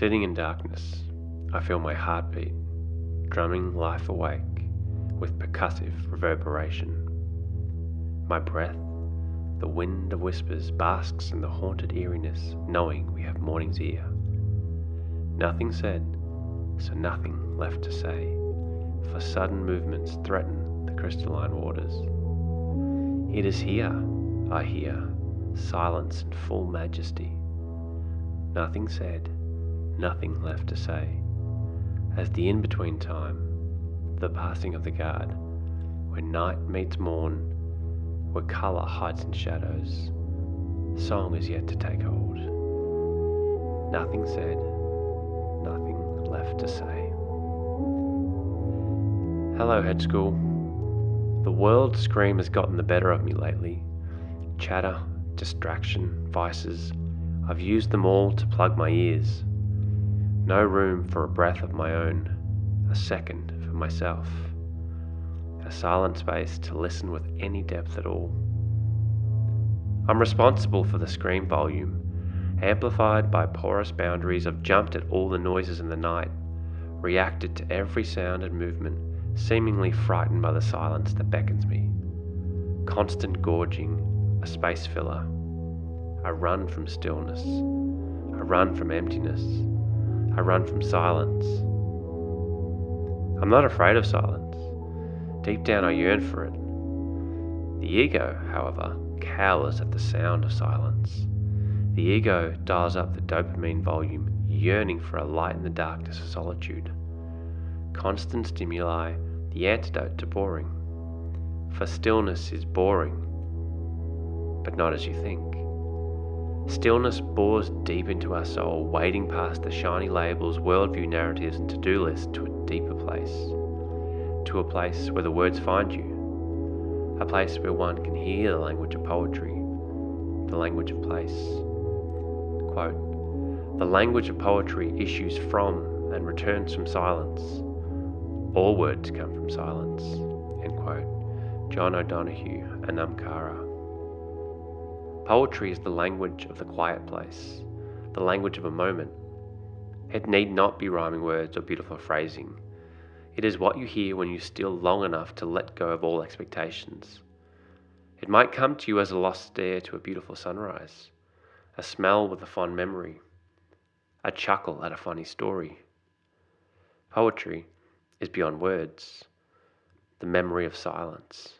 Sitting in darkness, I feel my heartbeat, drumming life awake with percussive reverberation. My breath, the wind of whispers, basks in the haunted eeriness, knowing we have morning's ear. Nothing said, so nothing left to say, for sudden movements threaten the crystalline waters. It is here, I hear, silence in full majesty. Nothing said, nothing left to say, as the in-between time, the passing of the guard, where night meets morn, where colour hides in shadows, song is yet to take hold. Nothing said, nothing left to say. Hello, Hedge School. The world scream has gotten the better of me lately. Chatter, distraction, vices, I've used them all to plug my ears. No room for a breath of my own, a second for myself. A silent space to listen with any depth at all. I'm responsible for the scream volume, amplified by porous boundaries. I've jumped at all the noises in the night, reacted to every sound and movement, seemingly frightened by the silence that beckons me. Constant gorging, a space filler. I run from stillness. I run from emptiness. I run from silence. I'm not afraid of silence. Deep down, I yearn for it. The ego, however, cowers at the sound of silence. The ego dials up the dopamine volume, yearning for a light in the darkness of solitude. Constant stimuli, the antidote to boring. For stillness is boring, but not as you think. Stillness bores deep into our soul, wading past the shiny labels, worldview narratives, and to-do lists to a deeper place. To a place where the words find you, a place where one can hear the language of poetry, the language of place. Quote, "The language of poetry issues from and returns from silence. All words come from silence." End quote. John O'Donohue, Anam Cara. Poetry is the language of the quiet place, the language of a moment. It need not be rhyming words or beautiful phrasing. It is what you hear when you still long enough to let go of all expectations. It might come to you as a lost stare to a beautiful sunrise, a smell with a fond memory, a chuckle at a funny story. Poetry is beyond words, the memory of silence.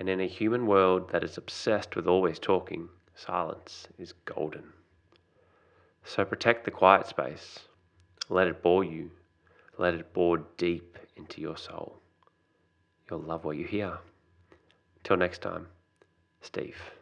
And in a human world that is obsessed with always talking, silence is golden. So protect the quiet space. Let it bore you. Let it bore deep into your soul. You'll love what you hear. Till next time, Steve.